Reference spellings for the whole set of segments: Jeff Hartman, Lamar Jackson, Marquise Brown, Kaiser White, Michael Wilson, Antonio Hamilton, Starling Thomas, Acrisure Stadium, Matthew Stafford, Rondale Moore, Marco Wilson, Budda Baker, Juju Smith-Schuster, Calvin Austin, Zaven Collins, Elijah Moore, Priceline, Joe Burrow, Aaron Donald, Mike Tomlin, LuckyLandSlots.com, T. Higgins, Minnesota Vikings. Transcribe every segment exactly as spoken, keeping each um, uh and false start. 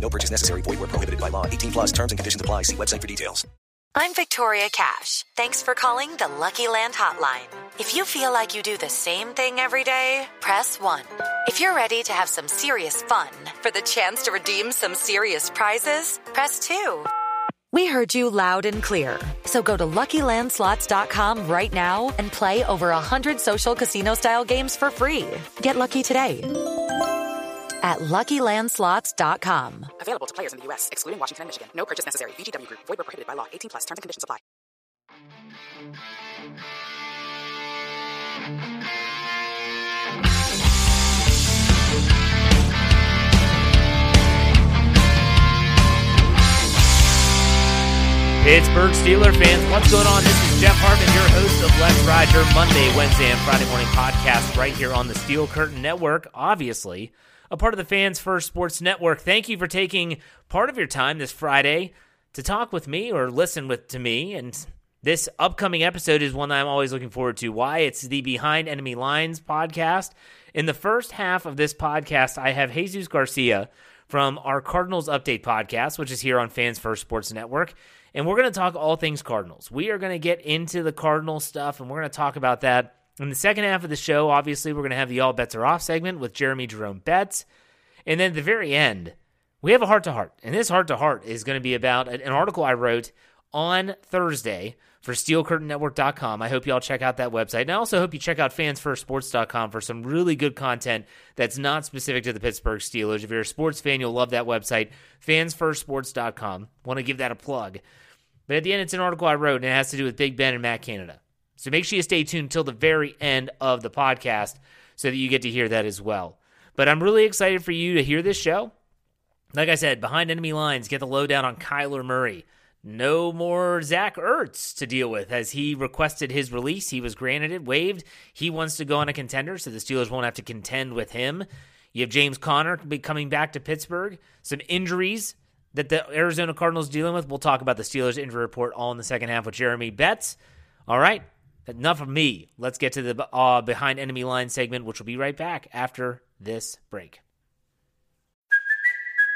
No purchase necessary. Void where prohibited by law. eighteen plus terms and conditions apply. See website for details. I'm Victoria Cash. Thanks for calling the Lucky Land Hotline. If you feel like you do the same thing every day, press one. If you're ready to have some serious fun for the chance to redeem some serious prizes, press two. We heard you loud and clear. So go to Lucky Land Slots dot com right now and play over one hundred social casino-style games for free. Get lucky today at Lucky Land Slots dot com. Available to players in the U S, excluding Washington and Michigan. No purchase necessary. V G W Group. Void where prohibited by law. eighteen plus. Terms and conditions apply. Pittsburgh Steelers fans, what's going on? This is Jeff Hartman, your host of Let's Ride, your Monday, Wednesday, and Friday morning podcast right here on the Steel Curtain Network. Obviously, a part of the Fans First Sports Network. Thank you for taking part of your time this Friday to talk with me or listen with to me. And this upcoming episode is one that I'm always looking forward to. Why? It's the Behind Enemy Lines podcast. In the first half of this podcast, I have Jesus Garcia from our Cardinals Update podcast, which is here on Fans First Sports Network. And we're going to talk all things Cardinals. We are going to get into the Cardinals stuff, and we're going to talk about that. In the second half of the show, obviously, we're going to have the All Bets Are Off segment with Jeremy Jerome Betts. And then at the very end, we have a heart-to-heart. And this heart-to-heart is going to be about an article I wrote on Thursday for Steel Curtain Network dot com. I hope you all check out that website. And I also hope you check out Fans First Sports dot com for some really good content that's not specific to the Pittsburgh Steelers. If you're a sports fan, you'll love that website, Fans First Sports dot com. Want to give that a plug. But at the end, it's an article I wrote, and it has to do with Big Ben and Matt Canada. So make sure you stay tuned till the very end of the podcast so that you get to hear that as well. But I'm really excited for you to hear this show. Like I said, Behind Enemy Lines, get the lowdown on Kyler Murray. No more Zach Ertz to deal with as he requested his release. He was granted it, waived. He wants to go on a contender, so the Steelers won't have to contend with him. You have James Conner coming back to Pittsburgh. Some injuries that the Arizona Cardinals dealing with. We'll talk about the Steelers injury report all in the second half with Jeremy Betts. All right. Enough of me. Let's get to the uh, Behind Enemy Lines segment, which will be right back after this break.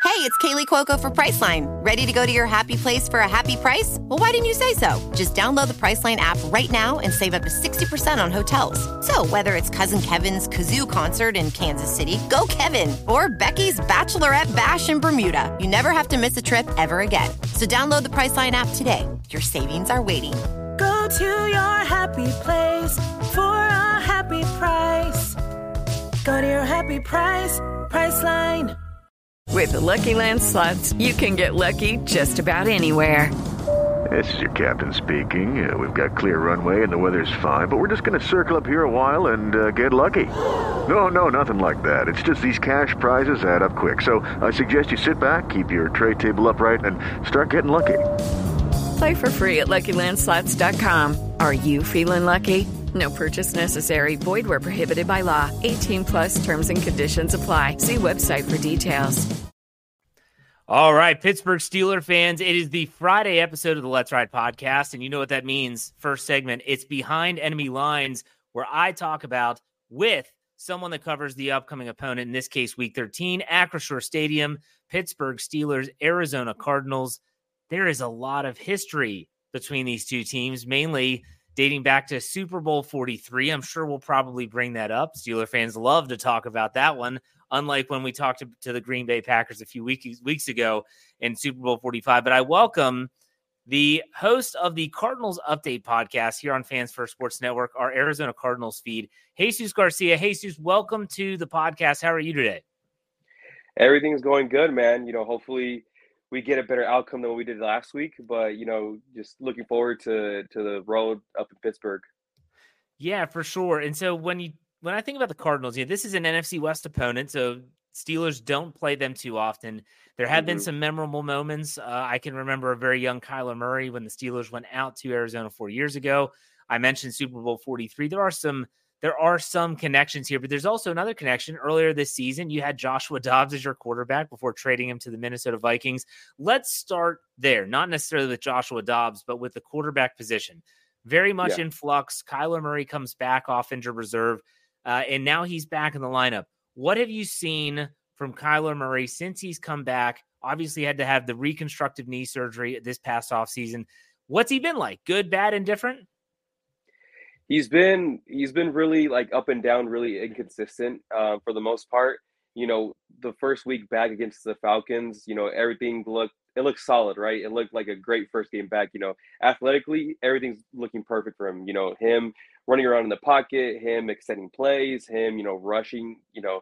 Hey, it's Kaylee Cuoco for Priceline. Ready to go to your happy place for a happy price? Well, why didn't you say so? Just download the Priceline app right now and save up to sixty percent on hotels. So whether it's Cousin Kevin's Kazoo Concert in Kansas City, go Kevin, or Becky's Bachelorette Bash in Bermuda, you never have to miss a trip ever again. So download the Priceline app today. Your savings are waiting. Go to your happy place for a happy price. Go to your happy price, Priceline. With the Lucky Land Slots, you can get lucky just about anywhere. This is your captain speaking. Uh, we've got clear runway and the weather's fine, but we're just going to circle up here a while and uh, get lucky. No, no, nothing like that. It's just these cash prizes add up quick. So I suggest you sit back, keep your tray table upright, and start getting lucky. Play for free at Lucky Land Slots dot com. Are you feeling lucky? No purchase necessary. Void where prohibited by law. eighteen plus terms and conditions apply. See website for details. All right, Pittsburgh Steelers fans, it is the Friday episode of the Let's Ride podcast, and you know what that means. First segment, it's Behind Enemy Lines, where I talk about with someone that covers the upcoming opponent, in this case, Week thirteen, Acrisure Stadium, Pittsburgh Steelers, Arizona Cardinals. There is a lot of history between these two teams, mainly dating back to Super Bowl forty-three. I'm sure we'll probably bring that up. Steeler fans love to talk about that one, unlike when we talked to, to the Green Bay Packers a few weeks, weeks ago in Super Bowl forty-five. But I welcome the host of the Cardinals Update podcast here on Fans First Sports Network, our Arizona Cardinals feed, Jesus Garcia. Jesus, welcome to the podcast. How are you today? Everything's going good, man. You know, hopefully we get a better outcome than what we did last week, but, you know, just looking forward to to the road up in Pittsburgh. Yeah, for sure. And so when you when I think about the Cardinals, you know, this is an N F C West opponent, so Steelers don't play them too often. There have mm-hmm. been some memorable moments. Uh, I can remember a very young Kyler Murray when the Steelers went out to Arizona four years ago. I mentioned Super Bowl forty-three. There are some there are some connections here, but there's also another connection. Earlier this season, you had Joshua Dobbs as your quarterback before trading him to the Minnesota Vikings. Let's start there, not necessarily with Joshua Dobbs, but with the quarterback position. Very much yeah. in flux. Kyler Murray comes back off injured reserve, uh, and now he's back in the lineup. What have you seen from Kyler Murray since he's come back? Obviously had to have the reconstructive knee surgery this past offseason. What's he been like? Good, bad, and different? He's been he's been really like up and down, really inconsistent uh, for the most part. You know, the first week back against the Falcons, you know, everything looked it looked solid, right? It looked like a great first game back. You know, athletically, everything's looking perfect for him. You know, him running around in the pocket, him extending plays, him, you know, rushing, you know,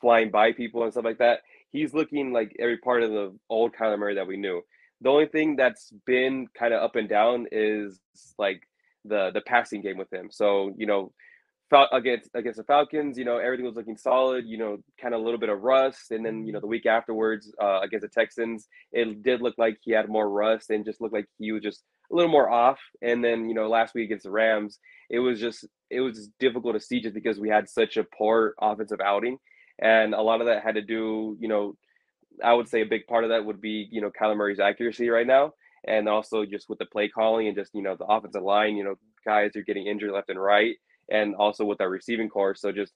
flying by people and stuff like that. He's looking like every part of the old Kyler Murray that we knew. The only thing that's been kind of up and down is like the the passing game with him. So, you know, against against the Falcons, you know, everything was looking solid, you know, kind of a little bit of rust. And then, you know, the week afterwards uh, against the Texans, it did look like he had more rust and just looked like he was just a little more off. And then, you know, last week against the Rams, it was just, it was difficult to see just because we had such a poor offensive outing. And a lot of that had to do, you know, I would say a big part of that would be, you know, Kyler Murray's accuracy right now. And also just with the play calling and just, you know, the offensive line, you know, guys are getting injured left and right. And also with our receiving core. So just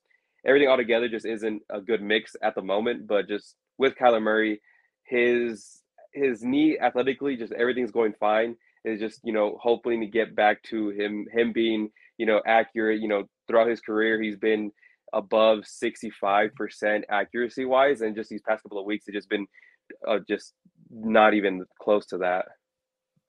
everything all together just isn't a good mix at the moment. But just with Kyler Murray, his his knee athletically, just everything's going fine. It's just, you know, hoping to get back to him, him being, you know, accurate. You know, throughout his career, he's been above sixty-five percent accuracy wise. And just these past couple of weeks, it's just been uh, just not even close to that.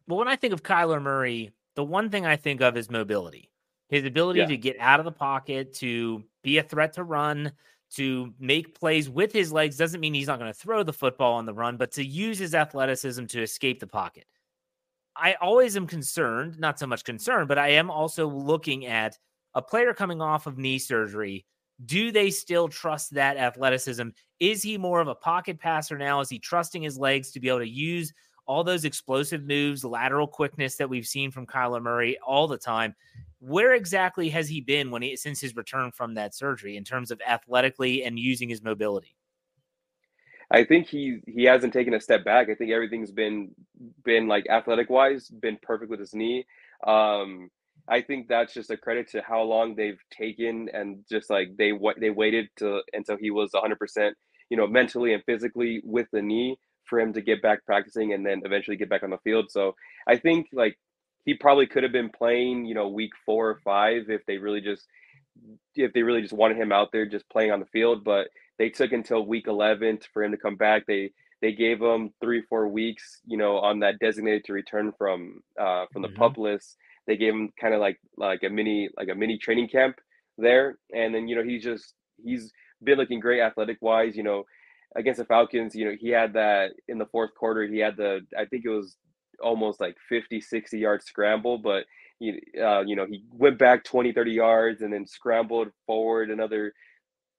Well, when I think of Kyler Murray, the one thing I think of is mobility. His ability yeah. to get out of the pocket, to be a threat to run, to make plays with his legs. Doesn't mean he's not going to throw the football on the run, but to use his athleticism to escape the pocket. I always am concerned, not so much concerned, but I am also looking at a player coming off of knee surgery. Do they still trust that athleticism? Is he more of a pocket passer now? Is he trusting his legs to be able to use all those explosive moves, lateral quickness that we've seen from Kyler Murray all the time? Where exactly has he been when he since his return from that surgery in terms of athletically and using his mobility? I think he he hasn't taken a step back. I think everything's been been like athletic wise, been perfect with his knee. Um, I think that's just a credit to how long they've taken and just like they they waited to until he was one hundred percent, you know, mentally and physically with the knee for him to get back practicing and then eventually get back on the field. So I think like he probably could have been playing, you know, week four or five if they really just if they really just wanted him out there just playing on the field. But they took until week eleven for him to come back. They they gave him three, four weeks, you know, on that designated to return from uh, from the mm-hmm. PUP list. They gave him kind of like like a mini like a mini training camp there. And then, you know, he's just he's been looking great athletic wise, you know. Against the Falcons, you know, he had that in the fourth quarter. He had the, I think it was almost like fifty, sixty yard scramble, but he, uh, you know, he went back twenty, thirty yards and then scrambled forward another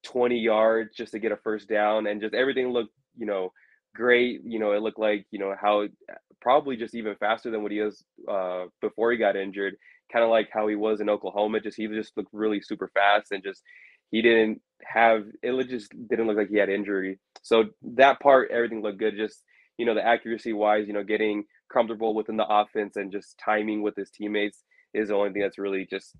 twenty yards just to get a first down. And just everything looked, you know, great. You know, it looked like, you know, how probably just even faster than what he was uh, before he got injured, kind of like how he was in Oklahoma. Just, he just looked really super fast and just, he didn't have, it just didn't look like he had injury. So that part, everything looked good. Just, you know, the accuracy wise, you know, getting comfortable within the offense and just timing with his teammates is the only thing that's really just,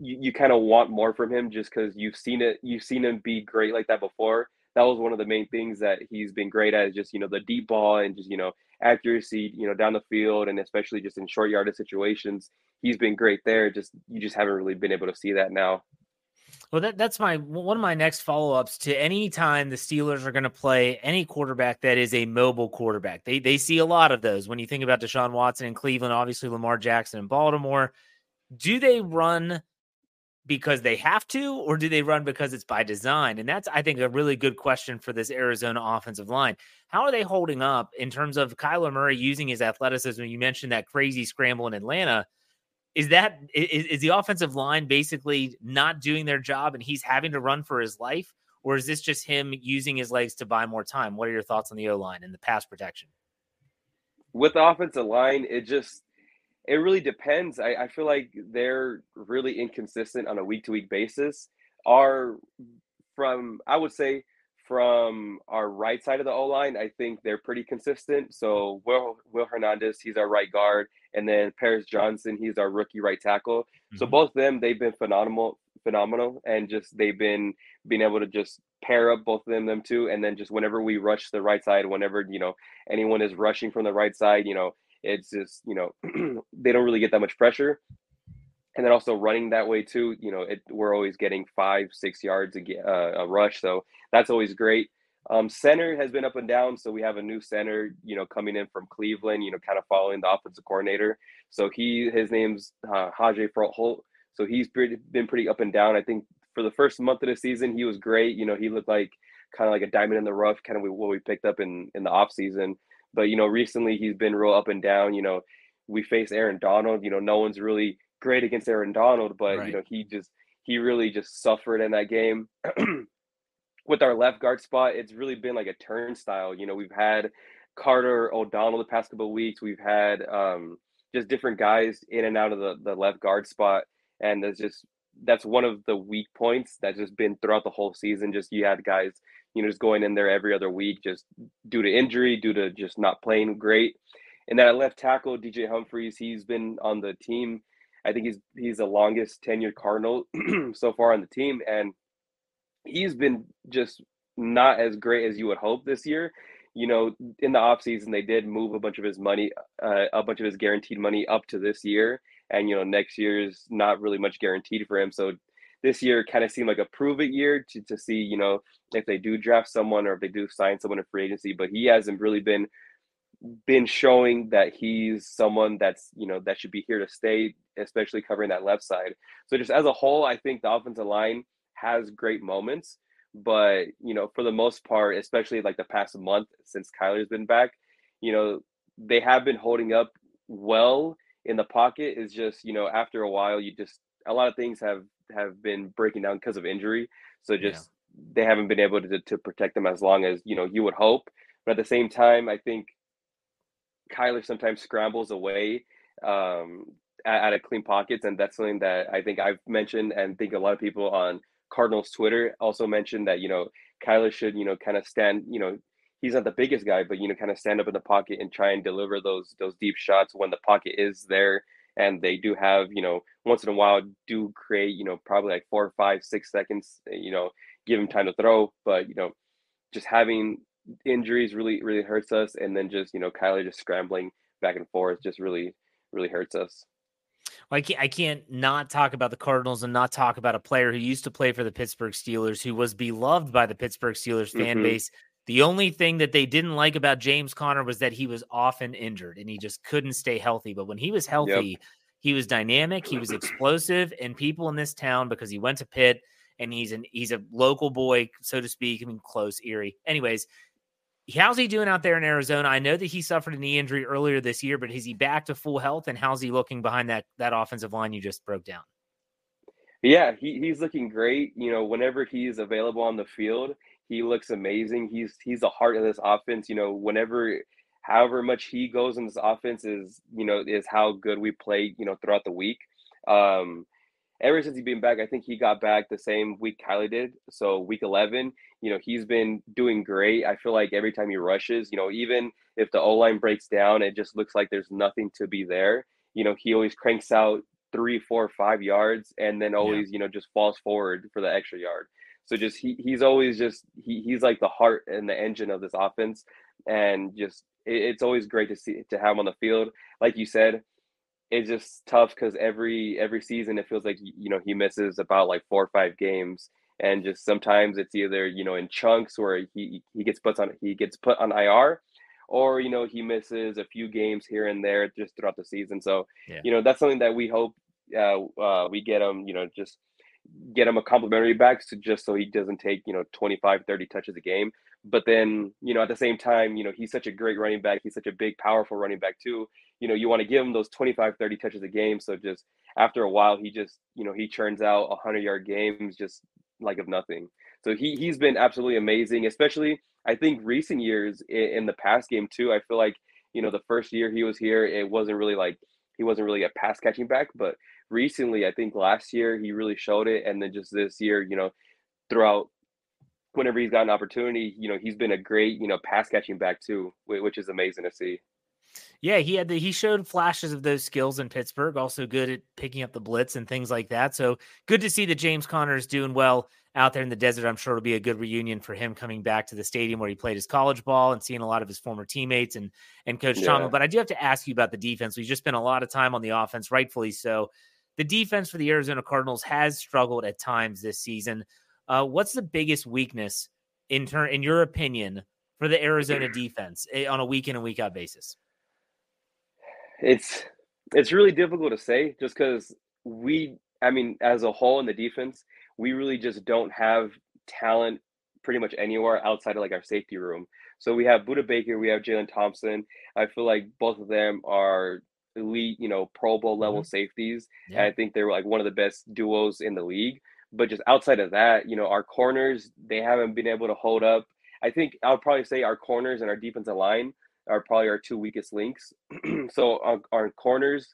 you, you kind of want more from him just because you've seen it, you've seen him be great like that before. That was one of the main things that he's been great at is just, you know, the deep ball and just, you know, accuracy, you know, down the field and especially just in short yardage situations. He's been great there. Just, you just haven't really been able to see that now. Well, that, that's my one of my next follow-ups to any time the Steelers are going to play any quarterback that is a mobile quarterback. They they see a lot of those. When you think about Deshaun Watson in Cleveland, obviously Lamar Jackson in Baltimore, do they run because they have to or do they run because it's by design? And that's, I think, a really good question for this Arizona offensive line. How are they holding up in terms of Kyler Murray using his athleticism? You mentioned that crazy scramble in Atlanta. Is that is, is the offensive line basically not doing their job and he's having to run for his life? Or is this just him using his legs to buy more time? What are your thoughts on the O-line and the pass protection? With the offensive line, it just – it really depends. I, I feel like they're really inconsistent on a week-to-week basis. Our – from – I would say from our right side of the O-line, I think they're pretty consistent. So Will, Will Hernandez, he's our right guard. And then Paris Johnson, he's our rookie right tackle. Mm-hmm. So both of them, they've been phenomenal. phenomenal and just they've been being able to just pair up both of them them two, and then just whenever we rush the right side, whenever you know anyone is rushing from the right side, you know it's just you know they don't really get that much pressure. And then also running that way too, you know it, we're always getting five six yards a, uh, a rush, so that's always great. Um center has been up and down, so we have a new center you know coming in from Cleveland, you know kind of following the offensive coordinator, so he his name's uh Hajay Holt. So he's pretty, been pretty up and down. I think for the first month of the season, he was great. You know, he looked like kind of like a diamond in the rough, kind of what we picked up in, in the offseason. But, you know, recently he's been real up and down. You know, we face Aaron Donald. You know, no one's really great against Aaron Donald, but, right. you know, he just he really just suffered in that game. With our left guard spot, it's really been like a turnstile. You know, we've had Carter O'Donnell the past couple of weeks. We've had um, just different guys in and out of the, the left guard spot. And that's just that's one of the weak points that's just been throughout the whole season. Just you had guys, you know, just going in there every other week, just due to injury, due to just not playing great. And then at left tackle, D J Humphries, he's been on the team. I think he's he's the longest tenured Cardinal so far on the team, and he's been just not as great as you would hope this year. You know, in the offseason, they did move a bunch of his money, uh, a bunch of his guaranteed money up to this year. And, you know, next year's not really much guaranteed for him. So this year kind of seemed like a prove it year to, to see, you know, if they do draft someone or if they do sign someone in free agency. But he hasn't really been been showing that he's someone that's, you know, that should be here to stay, especially covering that left side. So just as a whole, I think the offensive line has great moments. But, you know, for the most part, especially like the past month since Kyler's been back, you know, they have been holding up well in the pocket. Is just, you know, after a while, you just, a lot of things have, have been breaking down because of injury. So just, yeah. they haven't been able to, to protect them as long as, you know, you would hope. But at the same time, I think Kyler sometimes scrambles away um, out of clean pockets. And that's something that I think I've mentioned, and think a lot of people on Cardinals Twitter also mentioned that, you know, Kyler should, you know, kind of stand, you know, he's not the biggest guy, but, you know, kind of stand up in the pocket and try and deliver those those deep shots when the pocket is there. And they do have, you know, once in a while do create, you know, probably like four, five, six seconds, you know, give him time to throw. But, you know, just having injuries really, really hurts us. And then just, you know, Kyler just scrambling back and forth just really, really hurts us. Well, I can't, I can't not talk about the Cardinals and not talk about a player who used to play for the Pittsburgh Steelers, who was beloved by the Pittsburgh Steelers fan mm-hmm. base. The only thing that they didn't like about James Conner was that he was often injured and he just couldn't stay healthy. But when he was healthy, yep. he was dynamic, he was explosive, and people in this town, because he went to Pitt and he's an he's a local boy, so to speak. I mean, close, Erie. Anyways, how's he doing out there in Arizona? I know that he suffered a knee injury earlier this year, but is he back to full health? And how's he looking behind that that offensive line you just broke down? Yeah, he, he's looking great. You know, whenever he's available on the field, he looks amazing. He's he's the heart of this offense. You know, whenever, however much he goes in this offense is, you know, is how good we play, you know, throughout the week. Um, ever since he's been back, I think he got back the same week Kyler did. So week eleven, you know, he's been doing great. I feel like every time he rushes, you know, even if the O-line breaks down, it just looks like there's nothing to be there. You know, he always cranks out three, four, five yards and then always, yeah. you know, just falls forward for the extra yard. So just he, he's always just he, he's like the heart and the engine of this offense, and just it, it's always great to see to have him on the field. Like you said, it's just tough because every every season it feels like, you know, he misses about like four or five games, and just sometimes it's either, you know, in chunks where he he gets put on he gets put on I R, or, you know, he misses a few games here and there just throughout the season. So yeah. you know that's something that we hope uh, uh, we get him, you know, just. get him a complimentary back, so just so he doesn't take, you know, twenty-five, thirty touches a game. But then, you know, at the same time, you know, he's such a great running back. He's such a big, powerful running back too. You know, you want to give him those twenty-five, thirty touches a game. So just after a while, he just, you know, he churns out one hundred yard games, just like of nothing. So he, he's been absolutely amazing, especially I think recent years in, in the pass game too. I feel like, you know, the first year he was here, it wasn't really like, he wasn't really a pass catching back, but recently, I think last year he really showed it. And then just this year, you know, throughout whenever he's got an opportunity, you know, he's been a great, you know, pass catching back too, which is amazing to see. Yeah, he had the, he showed flashes of those skills in Pittsburgh, also good at picking up the blitz and things like that. So good to see that James Conner is doing well out there in the desert. I'm sure it'll be a good reunion for him coming back to the stadium where he played his college ball and seeing a lot of his former teammates and, and Coach yeah. Tomlin. But I do have to ask you about the defense. We've just spent a lot of time on the offense, rightfully so. The defense for the Arizona Cardinals has struggled at times this season. Uh, what's the biggest weakness in turn, in your opinion, for the Arizona defense on a week in and week out basis? It's it's really difficult to say just because we, I mean, as a whole in the defense, we really just don't have talent pretty much anywhere outside of like our safety room. So we have Budda Baker, we have Jalen Thompson. I feel like both of them are elite, you know, Pro Bowl level mm-hmm. safeties. Yeah. And I think they're like one of the best duos in the league. But just outside of that, you know, our corners, they haven't been able to hold up. I think I'll probably say our corners and our defensive line are probably our two weakest links. So our, our corners,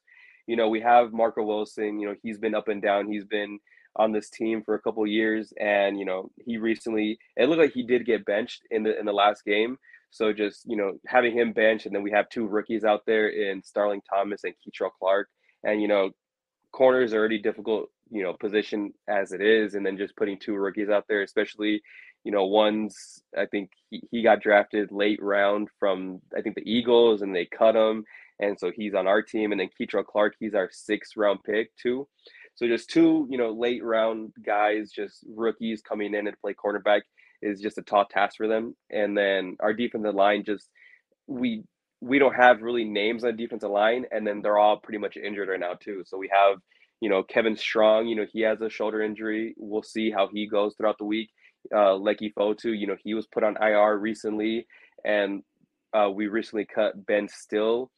you know, we have Marco Wilson, you know, he's been up and down. He's been on this team for a couple of years. And, you know, he recently, it looked like he did get benched in the in the last game. So just, you know, having him bench, and then we have two rookies out there in Starling Thomas and Keitrel Clark. And, you know, corners are already difficult, you know, position as it is. And then just putting two rookies out there, especially, you know, one's, I think he, he got drafted late round from, I think, the Eagles, and they cut him. And so he's on our team. And then Keitrel Clark, he's our sixth round pick too. So just two, you know, late round guys, just rookies coming in and play cornerback is just a tall task for them. And then our defensive line, just we we don't have really names on defensive line, and then they're all pretty much injured right now too. So we have, you know, Kevin Strong, you know, he has a shoulder injury. We'll see how he goes throughout the week. Uh, Lecky Fotu, you know, he was put on I R recently, and uh, we recently cut Ben Still.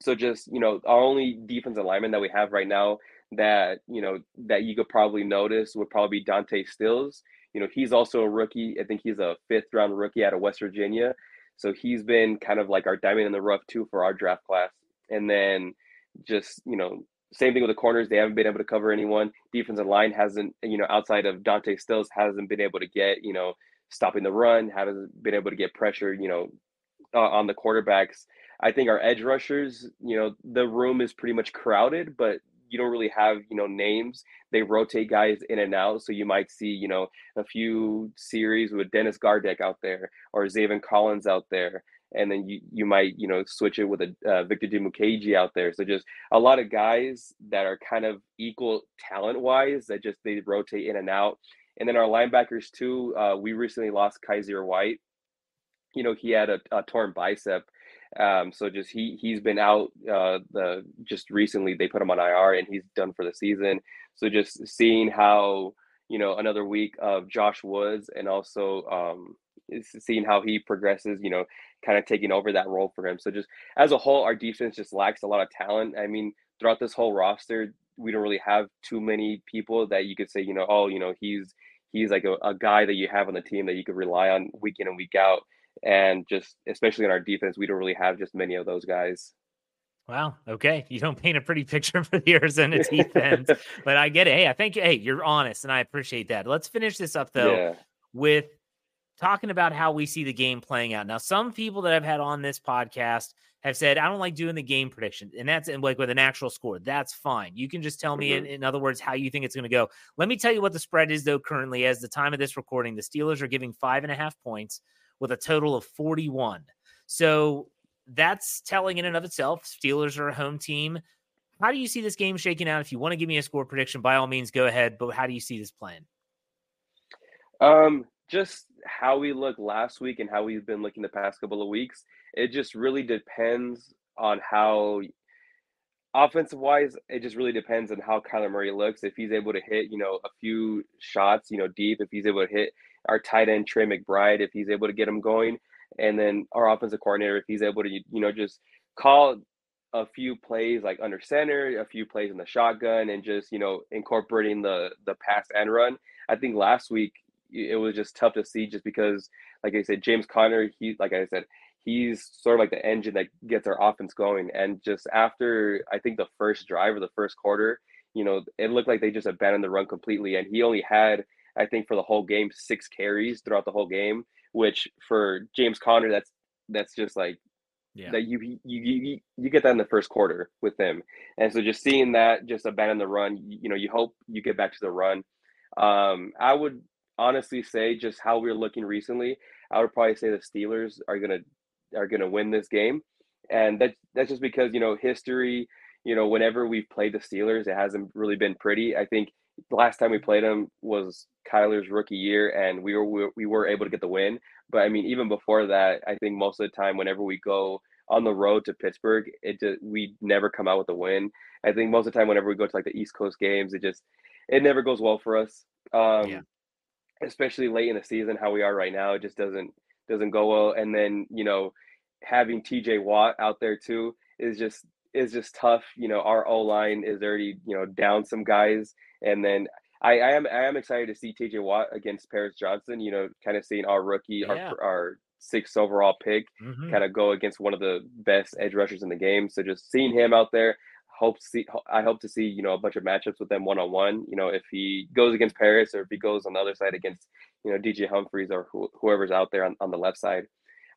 So just, you know, our only defensive lineman that we have right now that, you know, that you could probably notice would probably be Dante Stills. You know, he's also a rookie. I think he's a fifth round rookie out of West Virginia. So he's been kind of like our diamond in the rough too for our draft class. And then just, you know, same thing with the corners. They haven't been able to cover anyone. Defensive line hasn't, you know, outside of Dante Stills, hasn't been able to get, you know, stopping the run, hasn't been able to get pressure, you know, uh, on the quarterbacks. I think our edge rushers, you know, the room is pretty much crowded, but you don't really have, you know, names. They rotate guys in and out. So you might see, you know, a few series with Dennis Gardeck out there or Zaven Collins out there. And then you, you might, you know, switch it with a uh, Victor Dimukeji out there. So just a lot of guys that are kind of equal talent wise that just, they rotate in and out. And then our linebackers too. Uh, we recently lost Kaiser White. You know, he had a, a torn bicep. Um, so just he he's been out uh, the just recently. They put him on I R and he's done for the season. So just seeing how, you know, another week of Josh Woods, and also um, seeing how he progresses, you know, kind of taking over that role for him. So just as a whole, our defense just lacks a lot of talent. I mean, throughout this whole roster, we don't really have too many people that you could say, you know, oh, you know, he's he's like a, a guy that you have on the team that you could rely on week in and week out. And just especially in our defense, we don't really have just many of those guys. Wow. Okay. You don't paint a pretty picture for the Arizona defense, but I get it. Hey, I think, hey, you're honest, and I appreciate that. Let's finish this up though yeah. with talking about how we see the game playing out. Now, some people that I've had on this podcast have said, I don't like doing the game prediction. And that's in, like, with an actual score. That's fine. You can just tell me, mm-hmm. in, in other words, how you think it's going to go. Let me tell you what the spread is though. Currently, as the time of this recording, the Steelers are giving five and a half points with a total of forty-one. So that's telling in and of itself. Steelers are a home team. How do you see this game shaking out? If you want to give me a score prediction, by all means, go ahead. But how do you see this playing? Um, just how we looked last week and how we've been looking the past couple of weeks. It just really depends on how offensive-wise, it just really depends on how Kyler Murray looks. If he's able to hit, you know, a few shots, you know, deep, if he's able to hit our tight end, Trey McBride, if he's able to get him going. And then our offensive coordinator, if he's able to, you know, just call a few plays like under center, a few plays in the shotgun, and just, you know, incorporating the the pass and run. I think last week, it was just tough to see, just because, like I said, James Conner, he, like I said, he's sort of like the engine that gets our offense going. And just after, I think, the first drive or the first quarter, you know, it looked like they just abandoned the run completely. And he only had, I think, for the whole game, six carries throughout the whole game, which for James Conner, that's that's just like, yeah, that you, you you you get that in the first quarter with him. And so just seeing that, just abandon the run, you, you know, you hope you get back to the run. Um, I would honestly say, just how we were looking recently, I would probably say the Steelers are gonna are gonna win this game, and that that's just because, you know, history. You know, whenever we've played the Steelers, it hasn't really been pretty. I think the last time we played them was Kyler's rookie year, and we were we were able to get the win. But I mean, even before that, I think most of the time, whenever we go on the road to Pittsburgh, it just, we never come out with a win. I think most of the time, whenever we go to like the East Coast games, it just it never goes well for us. Um, yeah. Especially late in the season, how we are right now, it just doesn't doesn't go well. And then, you know, having T J Watt out there too is just is just tough. You know, our O line is already, you know, down some guys, and then. I, I am I am excited to see T J Watt against Paris Johnson, you know, kind of seeing our rookie, yeah. our, our sixth overall pick, mm-hmm. kind of go against one of the best edge rushers in the game. So just seeing him out there, hope see, I hope to see, you know, a bunch of matchups with them one-on-one. You know, if he goes against Paris, or if he goes on the other side against, you know, D J Humphries, or who, whoever's out there on, on the left side.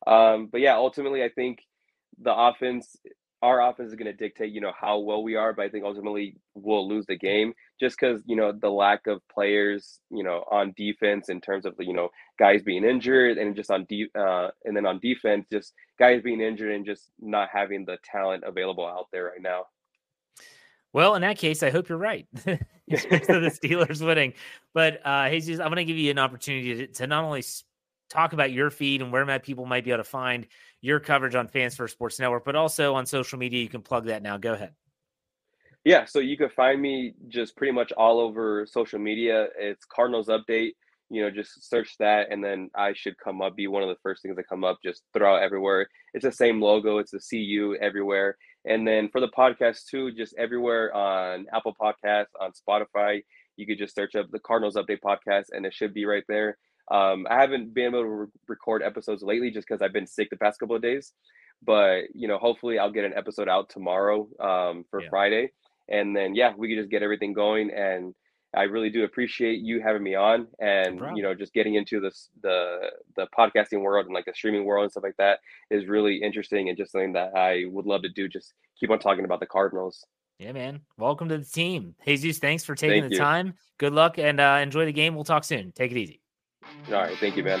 Um, but, yeah, ultimately I think the offense – our offense is going to dictate, you know, how well we are, but I think ultimately we'll lose the game just because, you know, the lack of players, you know, on defense in terms of the, you know, guys being injured, and just on de- uh, and then on defense, just guys being injured and just not having the talent available out there right now. Well, in that case, I hope you're right. So the Steelers winning, but uh, Jesus, I'm going to give you an opportunity to, to not only sp- talk about your feed and where people might be able to find your coverage on Fans First Sports Network, but also on social media. You can plug that now. Go ahead. Yeah. So you can find me just pretty much all over social media. It's Cardinals Update, you know, just search that. And then I should come up, be one of the first things that come up, just throughout everywhere. It's the same logo. It's the C U everywhere. And then for the podcast too, just everywhere on Apple Podcasts, on Spotify, you could just search up the Cardinals Update podcast and it should be right there. Um, I haven't been able to re- record episodes lately just because I've been sick the past couple of days, but, you know, hopefully I'll get an episode out tomorrow um, for yeah. Friday. And then, yeah, we can just get everything going. And I really do appreciate you having me on and, no you know, just getting into this, the, the podcasting world and like the streaming world and stuff like that is really interesting. And just something that I would love to do. Just keep on talking about the Cardinals. Yeah, man. Welcome to the team. Jesus, thanks for taking Thank the you. time. Good luck and uh, enjoy the game. We'll talk soon. Take it easy. All right. Thank you, man.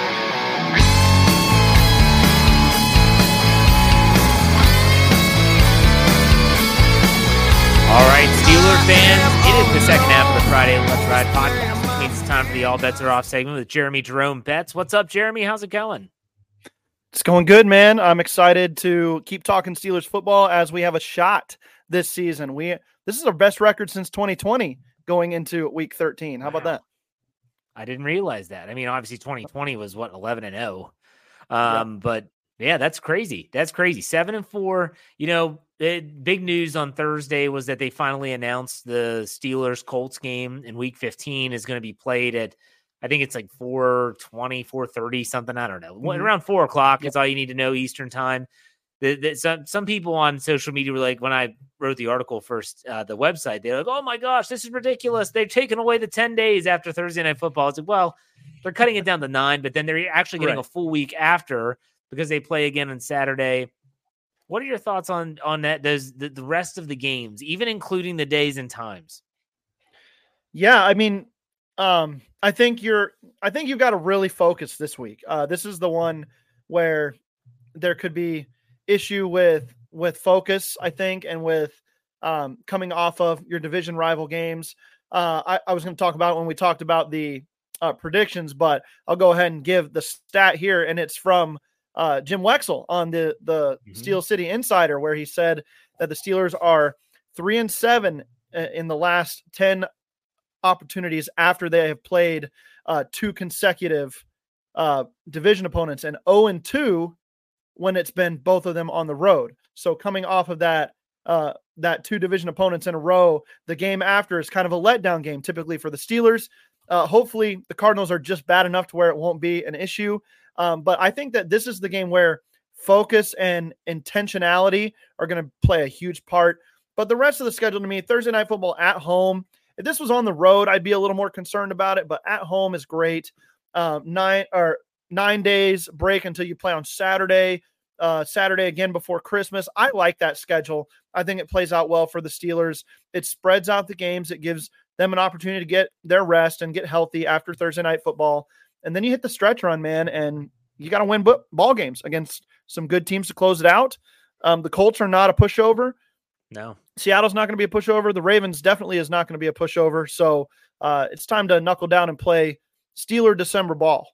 All right, Steeler fans, it is the second half of the Friday Let's Ride podcast. It's time for the All Bets Are Off segment with Jeremy Jerome Betts. What's up, Jeremy? How's it going? It's going good, man. I'm excited to keep talking Steelers football as we have a shot this season. We This is our best record since twenty twenty going into week thirteen. How wow. about that? I didn't realize that. I mean, obviously twenty twenty was, what, eleven and oh. Um, yeah. But Yeah, that's crazy. That's crazy. Seven and four. You know, it, big news on Thursday was that they finally announced the Steelers-Colts game in week fifteen is going to be played at, I think it's like four twenty, four thirty, something. I don't know. Mm-hmm. Around four o'clock is all you need to know Eastern time. The, the, some some people on social media were like, when I wrote the article first, uh, the website, they're like, oh my gosh, this is ridiculous. They've taken away the ten days after Thursday Night Football. It's like, well, they're cutting it down to nine, but then they're actually getting right. a full week after because they play again on Saturday. What are your thoughts on on that? Those the, the rest of the games, even including the days and times? Yeah, I mean, um, I think you're. I think you've got to really focus this week. Uh, this is the one where there could be issue with with focus, I think, and with um, coming off of your division rival games. Uh, I, I was going to talk about when we talked about the uh, predictions, but I'll go ahead and give the stat here, and it's from Uh, Jim Wexel on the, the mm-hmm. Steel City Insider, where he said that the Steelers are three and seven in the last ten opportunities after they have played uh, two consecutive uh, division opponents, and zero and two when it's been both of them on the road. So coming off of that, uh, that two division opponents in a row, the game after is kind of a letdown game typically for the Steelers. Uh, hopefully the Cardinals are just bad enough to where it won't be an issue. Um, but I think that this is the game where focus and intentionality are going to play a huge part. But the rest of the schedule to me, Thursday Night Football at home. If this was on the road, I'd be a little more concerned about it. But at home is great. Um, nine or nine days break until you play on Saturday. Uh, Saturday again before Christmas. I like that schedule. I think it plays out well for the Steelers. It spreads out the games. It gives them an opportunity to get their rest and get healthy after Thursday Night Football. And then you hit the stretch run, man, and you got to win b- ball games against some good teams to close it out. Um, the Colts are not a pushover. No. Seattle's not going to be a pushover. The Ravens definitely is not going to be a pushover. So uh, it's time to knuckle down and play Steeler December ball.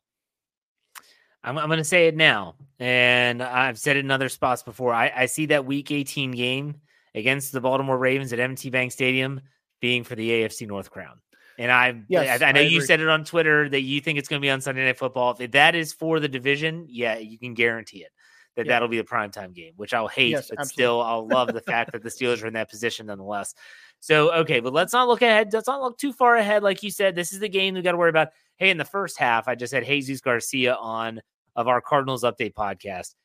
I'm, I'm going to say it now, and I've said it in other spots before. I, I see that week eighteen game against the Baltimore Ravens at M T Bank Stadium being for the A F C North crown. And I, yes, I, I know I you said it on Twitter that you think it's going to be on Sunday Night Football. If that is for the division, yeah, you can guarantee it that yeah. that'll be the primetime game, which I'll hate, yes, but absolutely. Still I'll love the fact that the Steelers are in that position nonetheless. So, okay, but let's not look ahead. Let's not look too far ahead. Like you said, this is the game we got to worry about. Hey, in the first half, I just had Jesus Garcia on of our Cardinals Update podcast.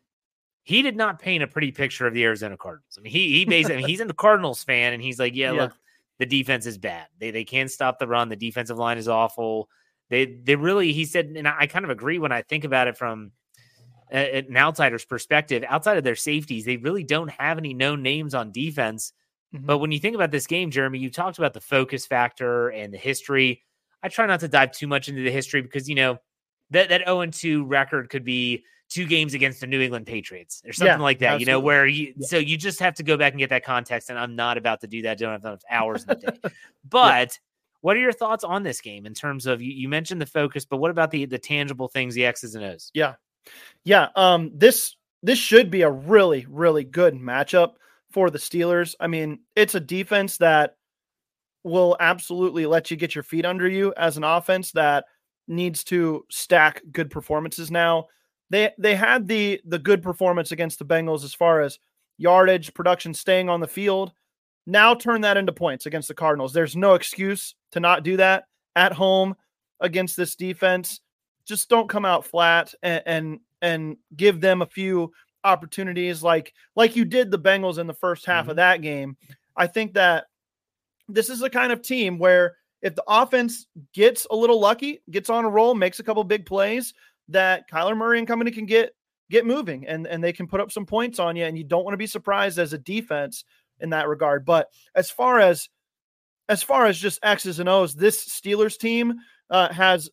He did not paint a pretty picture of the Arizona Cardinals. I mean, he, he basically, I mean, he's in the Cardinals fan, and he's like, yeah, yeah. look, the defense is bad. They they can't stop the run. The defensive line is awful. They they really, he said, and I kind of agree when I think about it from a, an outsider's perspective. Outside of their safeties, they really don't have any known names on defense. Mm-hmm. But when you think about this game, Jeremy, you talked about the focus factor and the history. I try not to dive too much into the history because, you know, that that oh and two record could be two games against the New England Patriots or something yeah, like that, absolutely. You know, where you, yeah. so you just have to go back and get that context. And I'm not about to do that. I don't have enough hours in the day, but yeah. what are your thoughts on this game in terms of, you, you mentioned the focus, but what about the, the tangible things, the X's and O's? Yeah. Yeah. Um, this, this should be a really, really good matchup for the Steelers. I mean, it's a defense that will absolutely let you get your feet under you as an offense that needs to stack good performances. Now, They they had the the good performance against the Bengals as far as yardage, production, staying on the field. Now turn that into points against the Cardinals. There's no excuse to not do that at home against this defense. Just don't come out flat and and, and give them a few opportunities like like you did the Bengals in the first half mm-hmm. of that game. I think that this is the kind of team where if the offense gets a little lucky, gets on a roll, makes a couple big plays, that Kyler Murray and company can get get moving and, and they can put up some points on you, and you don't want to be surprised as a defense in that regard. But as far as as far as just X's and O's, this Steelers team uh, has,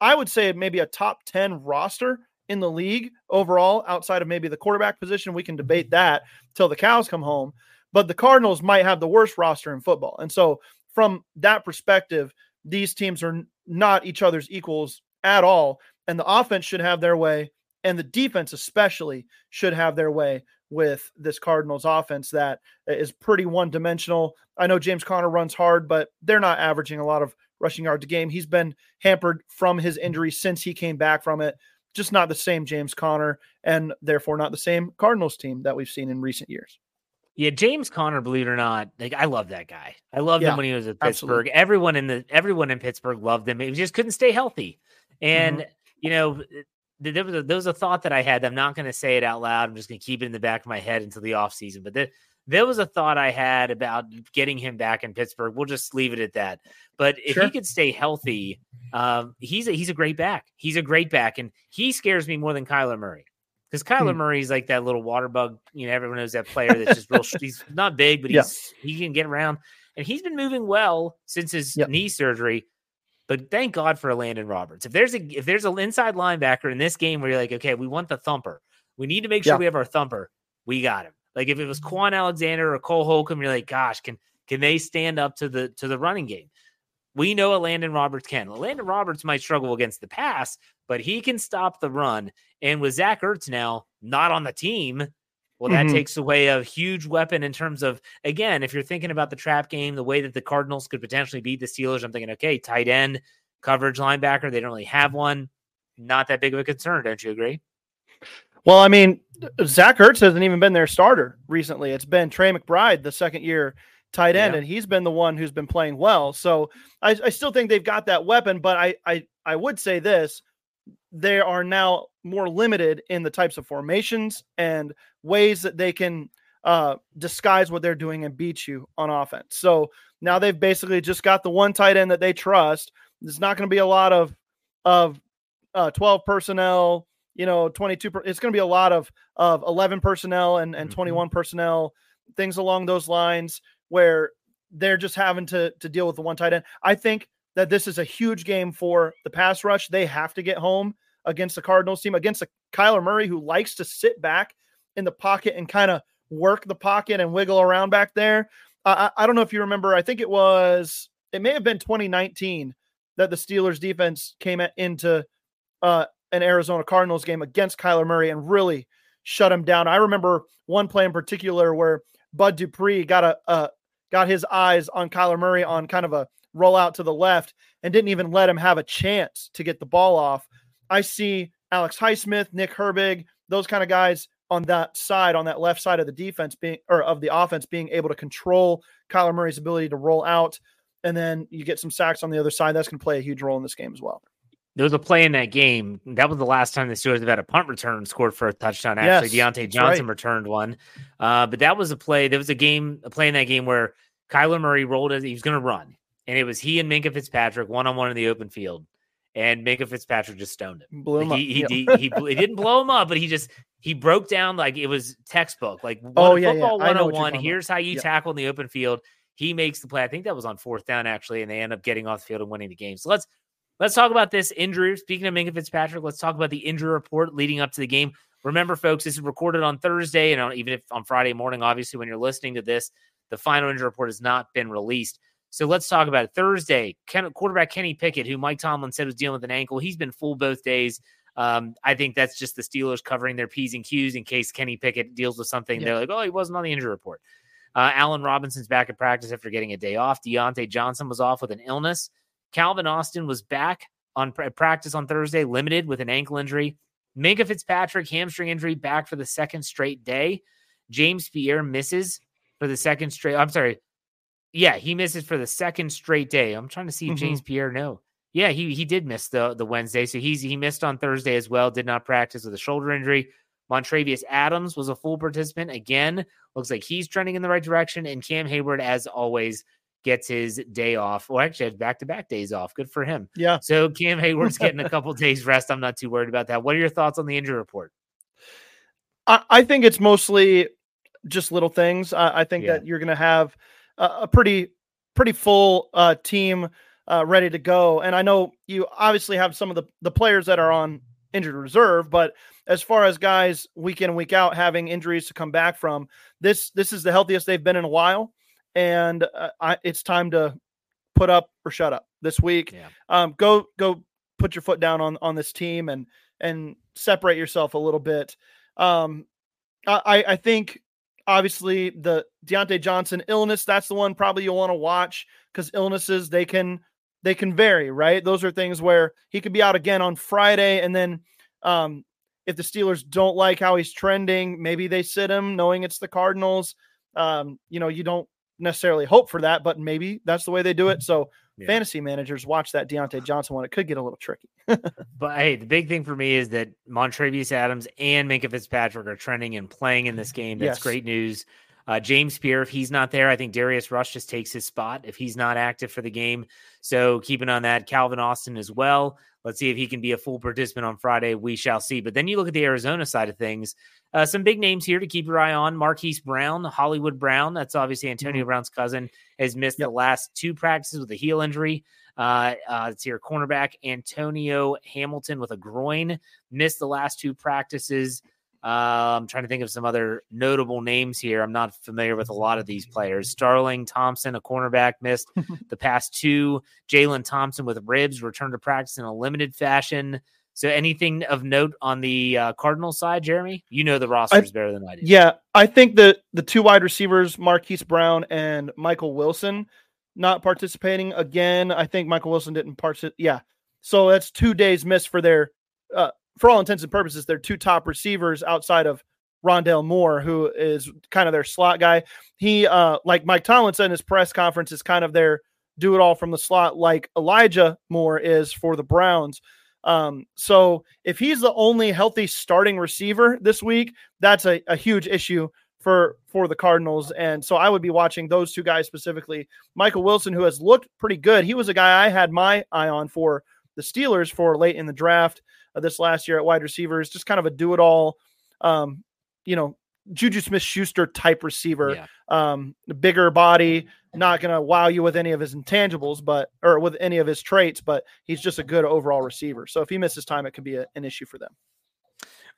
I would say, maybe a top ten roster in the league overall, outside of maybe the quarterback position. We can debate that till the cows come home. But the Cardinals might have the worst roster in football. And so from that perspective, these teams are not each other's equals at all. And the offense should have their way, and the defense especially should have their way with this Cardinals offense that is pretty one-dimensional. I know James Conner runs hard, but they're not averaging a lot of rushing yards a game. He's been hampered from his injury since he came back from it. just not the same James Conner, and therefore not the same Cardinals team that we've seen in recent years. Yeah, James Conner, believe it or not, like I love that guy. I loved yeah, him when he was at Pittsburgh. Absolutely. Everyone in the everyone in Pittsburgh loved him. He just couldn't stay healthy. And mm-hmm. you know, there was a, there was a thought that I had. That I'm not going to say it out loud. I'm just going to keep it in the back of my head until the offseason. But the, there was a thought I had about getting him back in Pittsburgh. We'll just leave it at that. But if sure. he could stay healthy, um, he's a, he's a great back. He's a great back, and he scares me more than Kyler Murray. Because Kyler hmm. Murray's like that little water bug. You know, everyone knows that player that's just real. He's not big, but he's yeah. he can get around. And he's been moving well since his yep. knee surgery. But thank God for a Landon Roberts. If there's a if there's an inside linebacker in this game where you're like, okay, we want the thumper. We need to make sure yeah. we have our thumper. We got him. Like if it was Quan Alexander or Cole Holcomb, you're like, gosh, can can they stand up to the to the running game? We know a Landon Roberts can. Landon Roberts might struggle against the pass, but he can stop the run. And with Zach Ertz now not on the team, well, that mm-hmm. takes away a huge weapon in terms of, again, if you're thinking about the trap game, the way that the Cardinals could potentially beat the Steelers, I'm thinking, okay, tight end, coverage linebacker, they don't really have one. Not that big of a concern, don't you agree? Well, I mean, Zach Ertz hasn't even been their starter recently. It's been Trey McBride, the second year tight end, yeah. and he's been the one who's been playing well. So I, I still think they've got that weapon, but I, I, I would say this, they are now more limited in the types of formations and ways that they can uh, disguise what they're doing and beat you on offense. So now they've basically just got the one tight end that they trust. There's not going to be a lot of, of uh, twelve personnel, you know, twenty-two. Per- it's going to be a lot of, of eleven personnel and, and mm-hmm. twenty-one personnel, things along those lines, where they're just having to to deal with the one tight end. I think that this is a huge game for the pass rush. They have to get home against the Cardinals team, against a Kyler Murray who likes to sit back in the pocket and kind of work the pocket and wiggle around back there. Uh, I, I don't know if you remember, I think it was, it may have been twenty nineteen that the Steelers defense came at, into uh, an Arizona Cardinals game against Kyler Murray and really shut him down. I remember one play in particular where Bud Dupree got a, a got his eyes on Kyler Murray on kind of a rollout to the left and didn't even let him have a chance to get the ball off. I see Alex Highsmith, Nick Herbig, those kind of guys on that side, on that left side of the defense being, or of the offense being able to control Kyler Murray's ability to roll out. And then you get some sacks on the other side. That's going to play a huge role in this game as well. There was a play in that game. That was the last time the Steelers have had a punt return and scored for a touchdown. Actually, yes, Deontay Johnson right. returned one. Uh, but that was a play. There was a game, a play in that game where Kyler Murray rolled as he was going to run. And it was he and Minkah Fitzpatrick one-on-one in the open field. And Minkah Fitzpatrick just stoned him. Blew him like he, up. He, yeah. he, he, he didn't blow him up, but he just, he broke down like it was textbook. Like oh, yeah, football yeah. one oh one, here's how you yeah. tackle in the open field. He makes the play. I think that was on fourth down, actually, and they end up getting off the field and winning the game. So let's, Let's talk about this injury. Speaking of Minkah Fitzpatrick, let's talk about the injury report leading up to the game. Remember, folks, this is recorded on Thursday, and on, even if on Friday morning, obviously, when you're listening to this, the final injury report has not been released. So let's talk about it. Thursday, Ken, quarterback Kenny Pickett, who Mike Tomlin said was dealing with an ankle, he's been full both days. Um, I think that's just the Steelers covering their P's and Q's in case Kenny Pickett deals with something. Yeah. They're like, oh, he wasn't on the injury report. Uh, Allen Robinson's back at practice after getting a day off. Deontay Johnson was off with an illness. Calvin Austin was back on practice on Thursday, limited with an ankle injury. Minkah Fitzpatrick, hamstring injury, back for the second straight day. James Pierre misses for the second straight. I'm sorry. Yeah, he misses for the second straight day. I'm trying to see if mm-hmm. James Pierre, no. Yeah, he he did miss the, the Wednesday. So he's he missed on Thursday as well, did not practice with a shoulder injury. Montravius Adams was a full participant. Again, looks like he's trending in the right direction. And Cam Hayward, as always, gets his day off. Well, actually, has back-to-back days off. Good for him. Yeah. So Cam Hayward's getting a couple days rest. I'm not too worried about that. What are your thoughts on the injury report? I, I think it's mostly just little things. I, I think yeah. that you're going to have a, a pretty, pretty full uh, team uh, ready to go. And I know you obviously have some of the, the players that are on injured reserve, but as far as guys week in and week out having injuries to come back from, this this is the healthiest they've been in a while. And uh, I, it's time to put up or shut up this week. Yeah. Um, go, go put your foot down on, on this team and, and separate yourself a little bit. Um, I, I think obviously the Deontay Johnson illness, that's the one probably you'll want to watch because illnesses, they can, they can vary, right? Those are things where he could be out again on Friday and then Um, if the Steelers don't like how he's trending, maybe they sit him knowing it's the Cardinals. Um, you know, you don't necessarily hope for that, but maybe that's the way they do it. So yeah. Fantasy managers, watch that Deontay Johnson one. It could get a little tricky. But hey, the big thing for me is that Montravius Adams and Minka Fitzpatrick are trending and playing in this game. That's yes. great news. Uh, James Pierre, if he's not there, I think Darius Rush just takes his spot if he's not active for the game. So keeping on that, Calvin Austin as well. Let's see if he can be a full participant on Friday. We shall see. But then you look at the Arizona side of things. Uh, some big names here to keep your eye on. Marquise Brown, Hollywood Brown. That's obviously Antonio mm-hmm. Brown's cousin. Has missed yep. the last two practices with a heel injury. Uh, uh, it's here cornerback Antonio Hamilton with a groin. Missed the last two practices. Uh, I'm trying to think of some other notable names here. I'm not familiar with a lot of these players. Starling Thompson, a cornerback, missed the past two. Jalen Thompson with ribs, returned to practice in a limited fashion. So anything of note on the uh, Cardinals side, Jeremy? You know the rosters I, better than I do. Yeah, I think the, the two wide receivers, Marquise Brown and Michael Wilson, not participating again. I think Michael Wilson didn't participate. Yeah, so that's two days missed for their uh, – for all intents and purposes, they're two top receivers outside of Rondale Moore, who is kind of their slot guy. He, uh, like Mike Tomlin said in his press conference, is kind of their do-it-all from the slot, like Elijah Moore is for the Browns. Um, so if he's the only healthy starting receiver this week, that's a, a huge issue for, for the Cardinals. And so I would be watching those two guys specifically. Michael Wilson, who has looked pretty good. He was a guy I had my eye on for the Steelers for late in the draft. Uh, this last year at wide receiver is just kind of a do-it-all, um, you know, Juju Smith-Schuster type receiver, yeah. um, bigger body, not going to wow you with any of his intangibles, but or with any of his traits, but he's just a good overall receiver. So if he misses time, it could be a, an issue for them.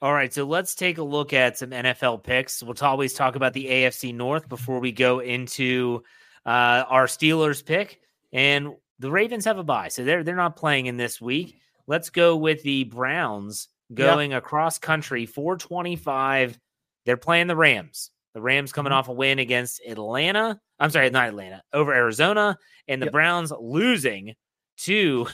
All right, so let's take a look at some N F L picks. We'll always talk about the A F C North before we go into uh, our Steelers pick, and the Ravens have a bye, so they're they're not playing in this week. Let's go with the Browns going yep. across country, four twenty-five. They're playing the Rams. The Rams coming mm-hmm. off a win against Atlanta. I'm sorry, not Atlanta, over Arizona. And the yep. Browns losing to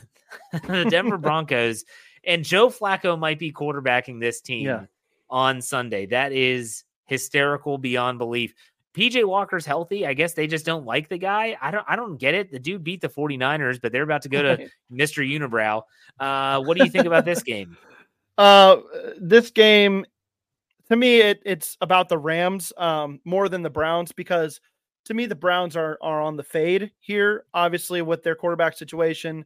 the Denver Broncos. And Joe Flacco might be quarterbacking this team yeah. on Sunday. That is hysterical beyond belief. P J Walker's healthy. I guess they just don't like the guy. I don't I don't get it. The dude beat the forty-niners, but they're about to go to Mister Unibrow. Uh, what do you think about this game? Uh, this game, to me, it, it's about the Rams um, more than the Browns because, to me, the Browns are, are on the fade here, obviously, with their quarterback situation.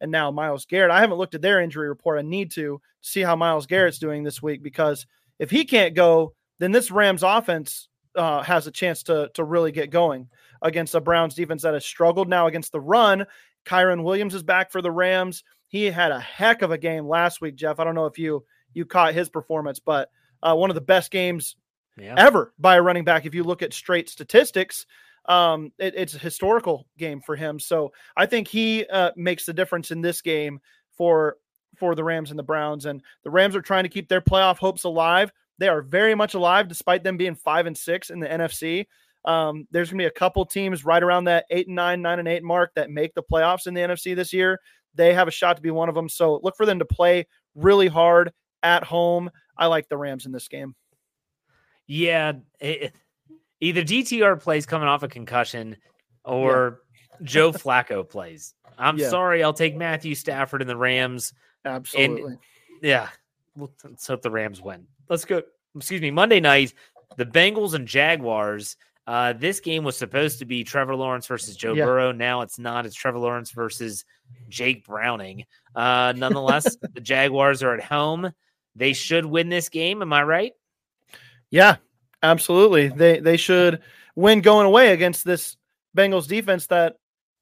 And now Myles Garrett. I haven't looked at their injury report. I need to see how Myles Garrett's doing this week because if he can't go, then this Rams offense – Uh, has a chance to to really get going against a Browns defense that has struggled now against the run. Kyron Williams is back for the Rams. He had a heck of a game last week, Jeff. I don't know if you you caught his performance, but uh, one of the best games yeah. ever by a running back. If you look at straight statistics, um, it, it's a historical game for him. So I think he uh, makes the difference in this game for for the Rams and the Browns. And the Rams are trying to keep their playoff hopes alive. They are very much alive, despite them being five and six in the N F C. Um, there's going to be a couple teams right around that eight and nine, nine and eight mark that make the playoffs in the N F C this year. They have a shot to be one of them. So look for them to play really hard at home. I like the Rams in this game. Yeah. It, either D T R plays coming off a concussion or yeah. Joe Flacco plays. I'm yeah. sorry. I'll take Matthew Stafford and the Rams. Absolutely. And, yeah. Well, let's hope the Rams win. Let's go. Excuse me. Monday night, the Bengals and Jaguars. Uh, this game was supposed to be Trevor Lawrence versus Joe yeah. Burrow. Now it's not. It's Trevor Lawrence versus Jake Browning. Uh, nonetheless, the Jaguars are at home. They should win this game. Am I right? Yeah, absolutely. They they should win going away against this Bengals defense. That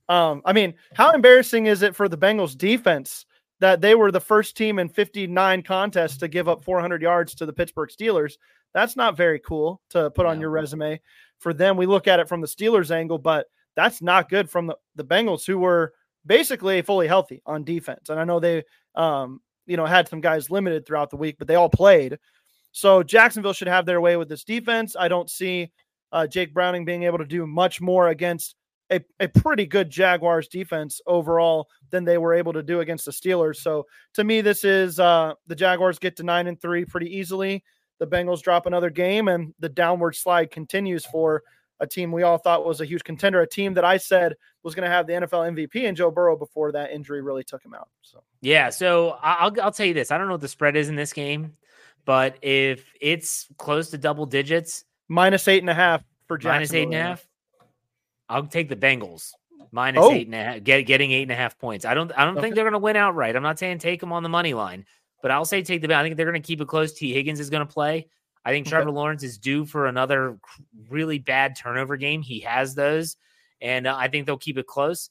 um, I mean, how embarrassing is it for the Bengals defense that they were the first team in fifty-nine contests to give up four hundred yards to the Pittsburgh Steelers? That's not very cool to put on yeah. your resume. For them, we look at it from the Steelers angle, but that's not good from the, the Bengals, who were basically fully healthy on defense. And I know they um, you know, had some guys limited throughout the week, but they all played. So Jacksonville should have their way with this defense. I don't see uh, Jake Browning being able to do much more against a, a pretty good Jaguars defense overall than they were able to do against the Steelers. So to me, this is uh, the Jaguars get to nine and three pretty easily. The Bengals drop another game, and the downward slide continues for a team we all thought was a huge contender, a team that I said was going to have the N F L M V P and Joe Burrow before that injury really took him out. So yeah, so I'll I'll tell you this. I don't know what the spread is in this game, but if it's close to double digits, minus eight and a half for Jacksonville. Minus eight and a half. I'll take the Bengals. Minus oh. eight and a half. Get, getting eight and a half points. I don't I don't okay. think they're going to win outright. I'm not saying take them on the money line, but I'll say take the. I think they're going to keep it close. T. Higgins is going to play. I think Trevor okay. Lawrence is due for another really bad turnover game. He has those, and uh, I think they'll keep it close.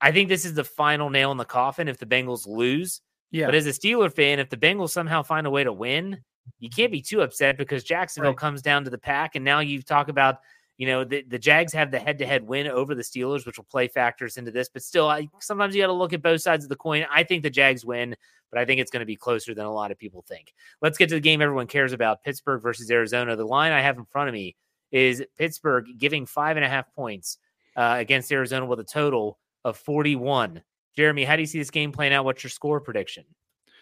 I think this is the final nail in the coffin if the Bengals lose. Yeah. But as a Steeler fan, if the Bengals somehow find a way to win, you can't be too upset because Jacksonville right. comes down to the pack, and now you talk about, you know, the, the Jags have the head-to-head win over the Steelers, which will play factors into this. But still, I, sometimes you got to look at both sides of the coin. I think the Jags win, but I think it's going to be closer than a lot of people think. Let's get to the game everyone cares about, Pittsburgh versus Arizona. The line I have in front of me is Pittsburgh giving five and a half points uh, against Arizona with a total of forty-one. Jeremy, how do you see this game playing out? What's your score prediction?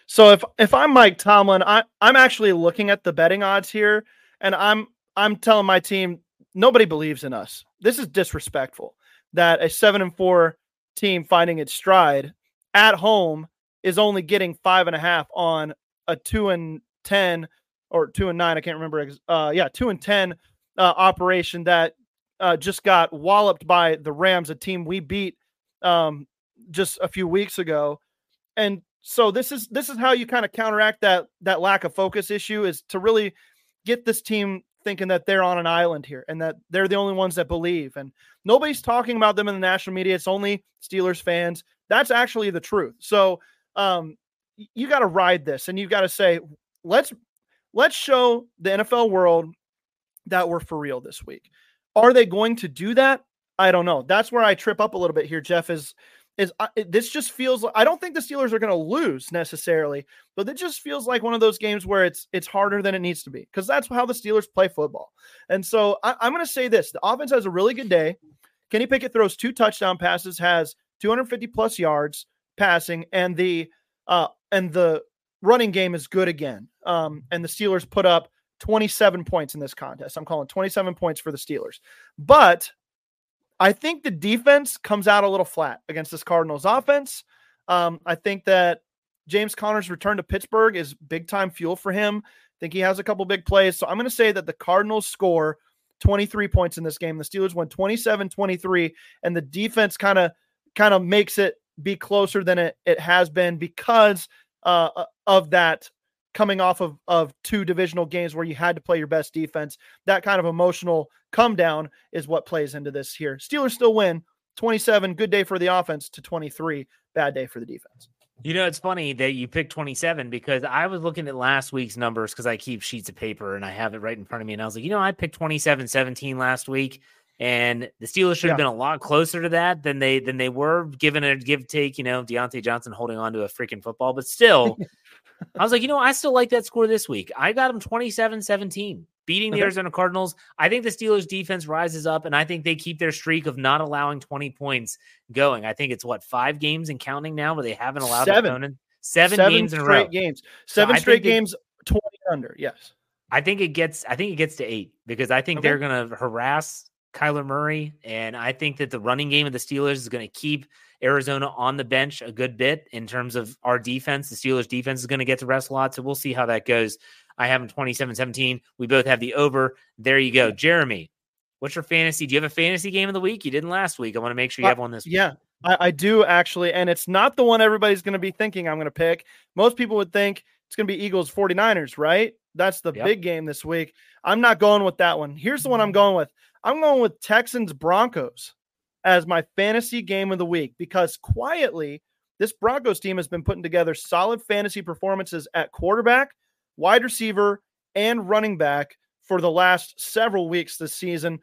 So if if I'm Mike Tomlin, I, I'm actually looking at the betting odds here, and I'm I'm telling my team, nobody believes in us. This is disrespectful that a seven and four team finding its stride at home is only getting five and a half on a two and ten or two and nine. I can't remember. Uh, yeah, two and ten uh, operation that uh, just got walloped by the Rams, a team we beat um, just a few weeks ago. And so this is this is how you kind of counteract that that lack of focus issue, is to really get this team thinking that they're on an island here and that they're the only ones that believe. And nobody's talking about them in the national media. It's only Steelers fans. That's actually the truth. So um, you got to ride this, and you've got to say, let's, let's show the N F L world that we're for real this week. Are they going to do that? I don't know. That's where I trip up a little bit here, Jeff, is, is I, this just feels like, I don't think the Steelers are going to lose necessarily, but it just feels like one of those games where it's, it's harder than it needs to be, because that's how the Steelers play football. And so I, I'm going to say this, the offense has a really good day. Kenny Pickett throws two touchdown passes, has two hundred fifty plus yards passing, and the, uh, and the running game is good again. Um, and the Steelers put up twenty-seven points in this contest. I'm calling twenty-seven points for the Steelers, but I think the defense comes out a little flat against this Cardinals offense. Um, I think that James Conner's return to Pittsburgh is big-time fuel for him. I think he has a couple big plays. So I'm going to say that the Cardinals score twenty-three points in this game. The Steelers won twenty-seven twenty-three, and the defense kind of kind of makes it be closer than it, it has been because uh, of that coming off of, of two divisional games where you had to play your best defense. That kind of emotional come down is what plays into this here. Steelers still win twenty-seven, good day for the offense, to twenty-three, bad day for the defense. You know, it's funny that you picked twenty-seven, because I was looking at last week's numbers because I keep sheets of paper and I have it right in front of me. And I was like, you know, I picked twenty-seven seventeen last week, and the Steelers should have yeah. been a lot closer to that than they, than they were, given a give take, you know, Deontay Johnson holding on to a freaking football, but still, I was like, you know, I still like that score this week. I got them twenty-seven seventeen, beating the okay. Arizona Cardinals. I think the Steelers defense rises up, and I think they keep their streak of not allowing twenty points going. I think it's, what, five games and counting now where they haven't allowed seven. Their opponent? Seven, Seven games in a row. Games. Seven so straight games, it, twenty under, yes. I think it gets I think it gets to eight, because I think okay. they're going to harass Kyler Murray, and I think that the running game of the Steelers is going to keep – Arizona on the bench a good bit in terms of our defense. The Steelers defense is going to get to rest a lot, so we'll see how that goes. I have them twenty-seven seventeen. We both have the over. There you go. Jeremy, what's your fantasy? Do you have a fantasy game of the week? You didn't last week. I want to make sure you have one this week. Yeah, I, I do actually, and it's not the one everybody's going to be thinking I'm going to pick. Most people would think it's going to be Eagles forty-niners, right? That's the yep. big game this week. I'm not going with that one. Here's the one I'm going with. I'm going with Texans Broncos as my fantasy game of the week, because quietly this Broncos team has been putting together solid fantasy performances at quarterback, wide receiver, and running back for the last several weeks this season.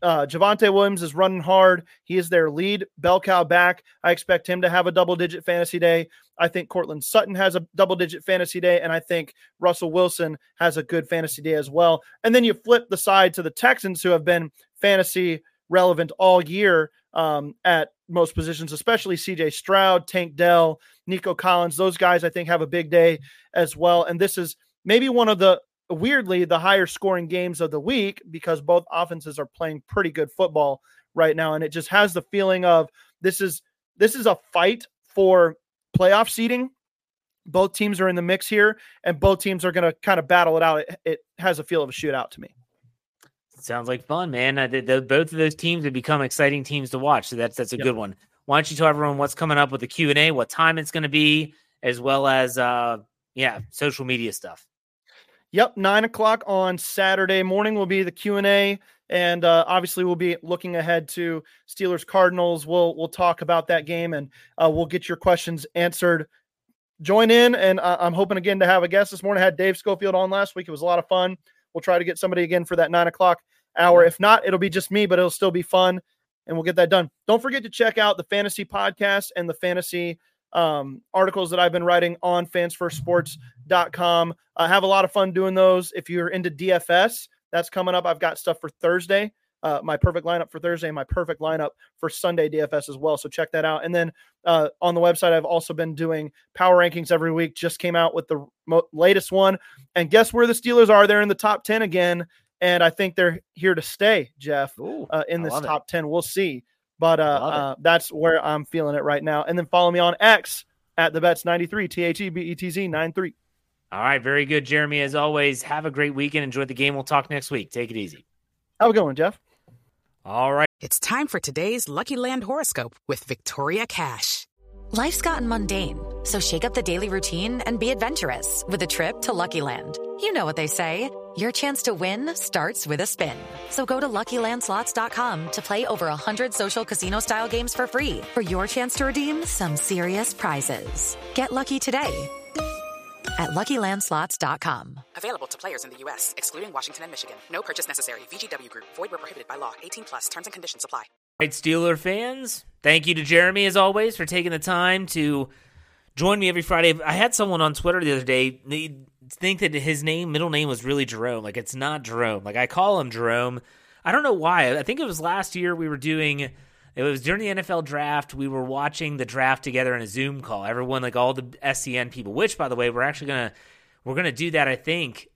Uh, Javonte Williams is running hard. He is their lead bell cow back. I expect him to have a double-digit fantasy day. I think Cortland Sutton has a double-digit fantasy day, and I think Russell Wilson has a good fantasy day as well. And then you flip the side to the Texans, who have been fantasy relevant all year. um, at most positions, especially C J Stroud, Tank Dell, Nico Collins. Those guys, I think, have a big day as well. And this is maybe one of the, weirdly, the higher scoring games of the week, because both offenses are playing pretty good football right now. And it just has the feeling of this is, this is a fight for playoff seeding. Both teams are in the mix here, and both teams are going to kind of battle it out. It, it has a feel of a shootout to me. Sounds like fun, man. I did the, both of those teams have become exciting teams to watch. So that's, that's a yep. good one. Why don't you tell everyone what's coming up with the Q and A, what time it's going to be, as well as, uh, yeah, social media stuff. Yep. Nine o'clock on Saturday morning will be the Q and A. And uh, obviously we'll be looking ahead to Steelers Cardinals. We'll, we'll talk about that game, and uh, we'll get your questions answered. Join in, and uh, I'm hoping again to have a guest this morning. I had Dave Schofield on last week. It was a lot of fun. We'll try to get somebody again for that nine o'clock hour. If not, it'll be just me, but it'll still be fun, and we'll get that done. Don't forget to check out the fantasy podcast and the fantasy um, articles that I've been writing on fans first sports dot com. I have a lot of fun doing those. If you're into D F S, that's coming up. I've got stuff for Thursday, uh, my perfect lineup for Thursday, and my perfect lineup for Sunday D F S as well. So check that out. And then uh, on the website, I've also been doing power rankings every week. Just came out with the mo- latest one. And guess where the Steelers are? They're in the top ten again. And I think they're here to stay, Jeff, Ooh, uh, in this top it. ten. We'll see. But uh, uh, that's where I'm feeling it right now. And then follow me on X at the Bets ninety-three, T H E B E T Z ninety-three. All right. Very good, Jeremy. As always, have a great weekend. Enjoy the game. We'll talk next week. Take it easy. Have a good one, Jeff. All right. It's time for today's Lucky Land horoscope with Victoria Cash. Life's gotten mundane, so shake up the daily routine and be adventurous with a trip to Lucky Land. You know what they say, your chance to win starts with a spin. So go to Lucky Land Slots dot com to play over one hundred social casino-style games for free for your chance to redeem some serious prizes. Get lucky today at Lucky Land Slots dot com. Available to players in the U S, excluding Washington and Michigan. No purchase necessary. V G W Group. Void where prohibited by law. eighteen plus. Terms and conditions apply. All right, Steeler fans, thank you to Jeremy, as always, for taking the time to join me every Friday. I had someone on Twitter the other day think that his name, middle name was really Jerome. Like, it's not Jerome. Like, I call him Jerome. I don't know why. I think it was last year we were doing... It was during the N F L draft. We were watching the draft together in a Zoom call. Everyone, like all the S C N people, which, by the way, we're actually going to we're gonna do that, I think,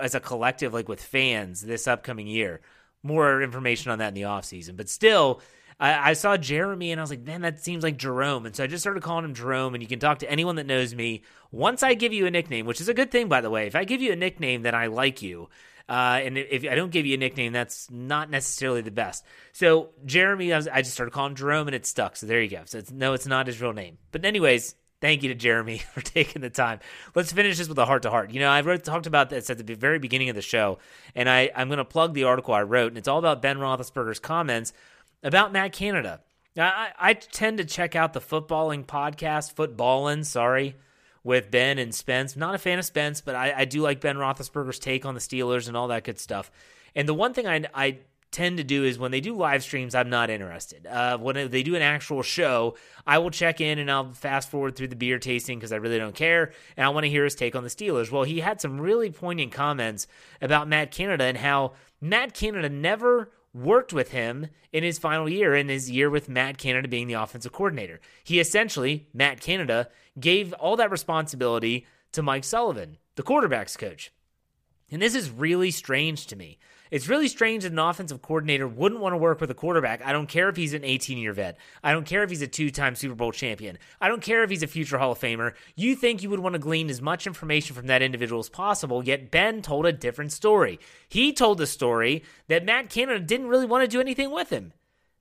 as a collective, like with fans this upcoming year. More information on that in the offseason. But still, I, I saw Jeremy, and I was like, man, that seems like Jerome. And so I just started calling him Jerome, and you can talk to anyone that knows me. Once I give you a nickname, which is a good thing, by the way. If I give you a nickname, then I like you. Uh, and if I don't give you a nickname, that's not necessarily the best. So Jeremy, I, was, I just started calling him Jerome, and it stuck. So there you go. So it's, no, it's not his real name. But anyways, thank you to Jeremy for taking the time. Let's finish this with a heart to heart. You know, I wrote, talked about this at the very beginning of the show, and I, I'm going to plug the article I wrote, and it's all about Ben Roethlisberger's comments about Matt Canada. Now, I, I tend to check out the footballing podcast, Footballin', sorry, with Ben and Spence. I'm not a fan of Spence, but I, I do like Ben Roethlisberger's take on the Steelers and all that good stuff. And the one thing I, I tend to do is when they do live streams, I'm not interested. Uh, when they do an actual show, I will check in and I'll fast forward through the beer tasting because I really don't care, and I want to hear his take on the Steelers. Well, he had some really poignant comments about Matt Canada and how Matt Canada never worked with him in his final year, in his year with Matt Canada being the offensive coordinator. He essentially, Matt Canada, gave all that responsibility to Mike Sullivan, the quarterback's coach. And this is really strange to me. It's really strange that an offensive coordinator wouldn't want to work with a quarterback. I don't care if he's an eighteen-year vet. I don't care if he's a two-time Super Bowl champion. I don't care if he's a future Hall of Famer. You think you would want to glean as much information from that individual as possible, yet Ben told a different story. He told the story that Matt Canada didn't really want to do anything with him.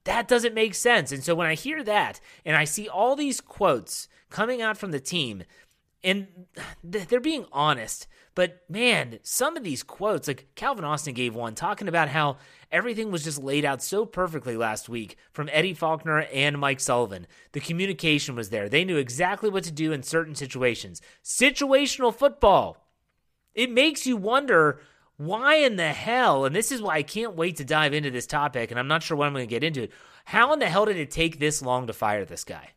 That doesn't make sense. And so when I hear that, and I see all these quotes coming out from the team, and they're being honest, but man, some of these quotes, like Calvin Austin gave one talking about how everything was just laid out so perfectly last week from Eddie Faulkner and Mike Sullivan. The communication was there. They knew exactly what to do in certain situations. Situational football. It makes you wonder why in the hell, and this is why I can't wait to dive into this topic, and I'm not sure when I'm going to get into it. How in the hell did it take this long to fire this guy?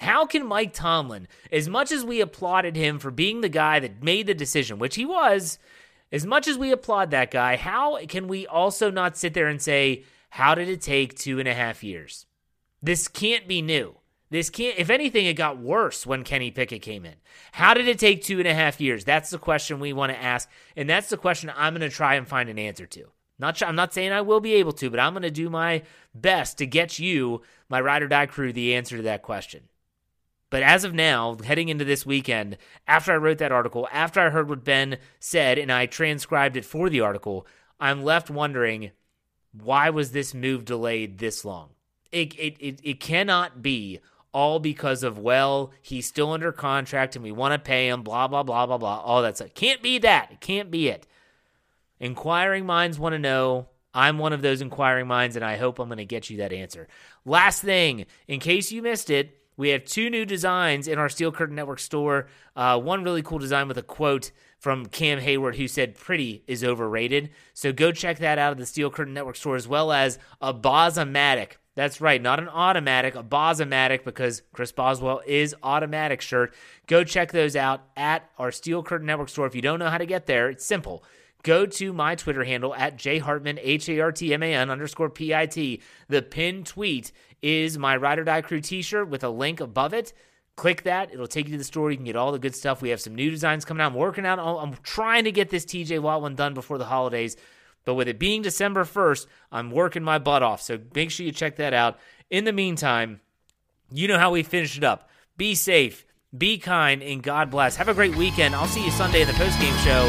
How can Mike Tomlin, as much as we applauded him for being the guy that made the decision, which he was, as much as we applaud that guy, how can we also not sit there and say, How did it take two and a half years? This can't be new. This can't, if anything, it got worse when Kenny Pickett came in. How did it take two and a half years? That's the question we want to ask, and that's the question I'm going to try and find an answer to. Not, I'm not saying I will be able to, but I'm going to do my best to get you, my ride or die crew, the answer to that question. But as of now, heading into this weekend, after I wrote that article, after I heard what Ben said and I transcribed it for the article, I'm left wondering, why was this move delayed this long? It it it, it cannot be all because of, well, he's still under contract and we want to pay him, blah, blah, blah, blah, blah, all that stuff. Can't be that. It can't be it. Inquiring minds want to know. I'm one of those inquiring minds, and I hope I'm going to get you that answer. Last thing, in case you missed it, we have two new designs in our Steel Curtain Network store. Uh, one really cool design with a quote from Cam Hayward, who said, "Pretty is overrated." So go check that out at the Steel Curtain Network store, as well as a Bozomatic. That's right, not an automatic, a Bozomatic, because Chris Boswell is automatic shirt. Go check those out at our Steel Curtain Network store. If you don't know how to get there, it's simple. Go to my Twitter handle at jhartman, H A R T M A N underscore P I T. The pinned tweet is my Ride or Die Crew t-shirt with a link above it. Click that. It'll take you to the store. You can get all the good stuff. We have some new designs coming out. I'm working out. I'm trying to get this T J Watt one done before the holidays. But with it being December first, I'm working my butt off. So make sure you check that out. In the meantime, you know how we finish it up. Be safe, be kind, and God bless. Have a great weekend. I'll see you Sunday in the postgame show.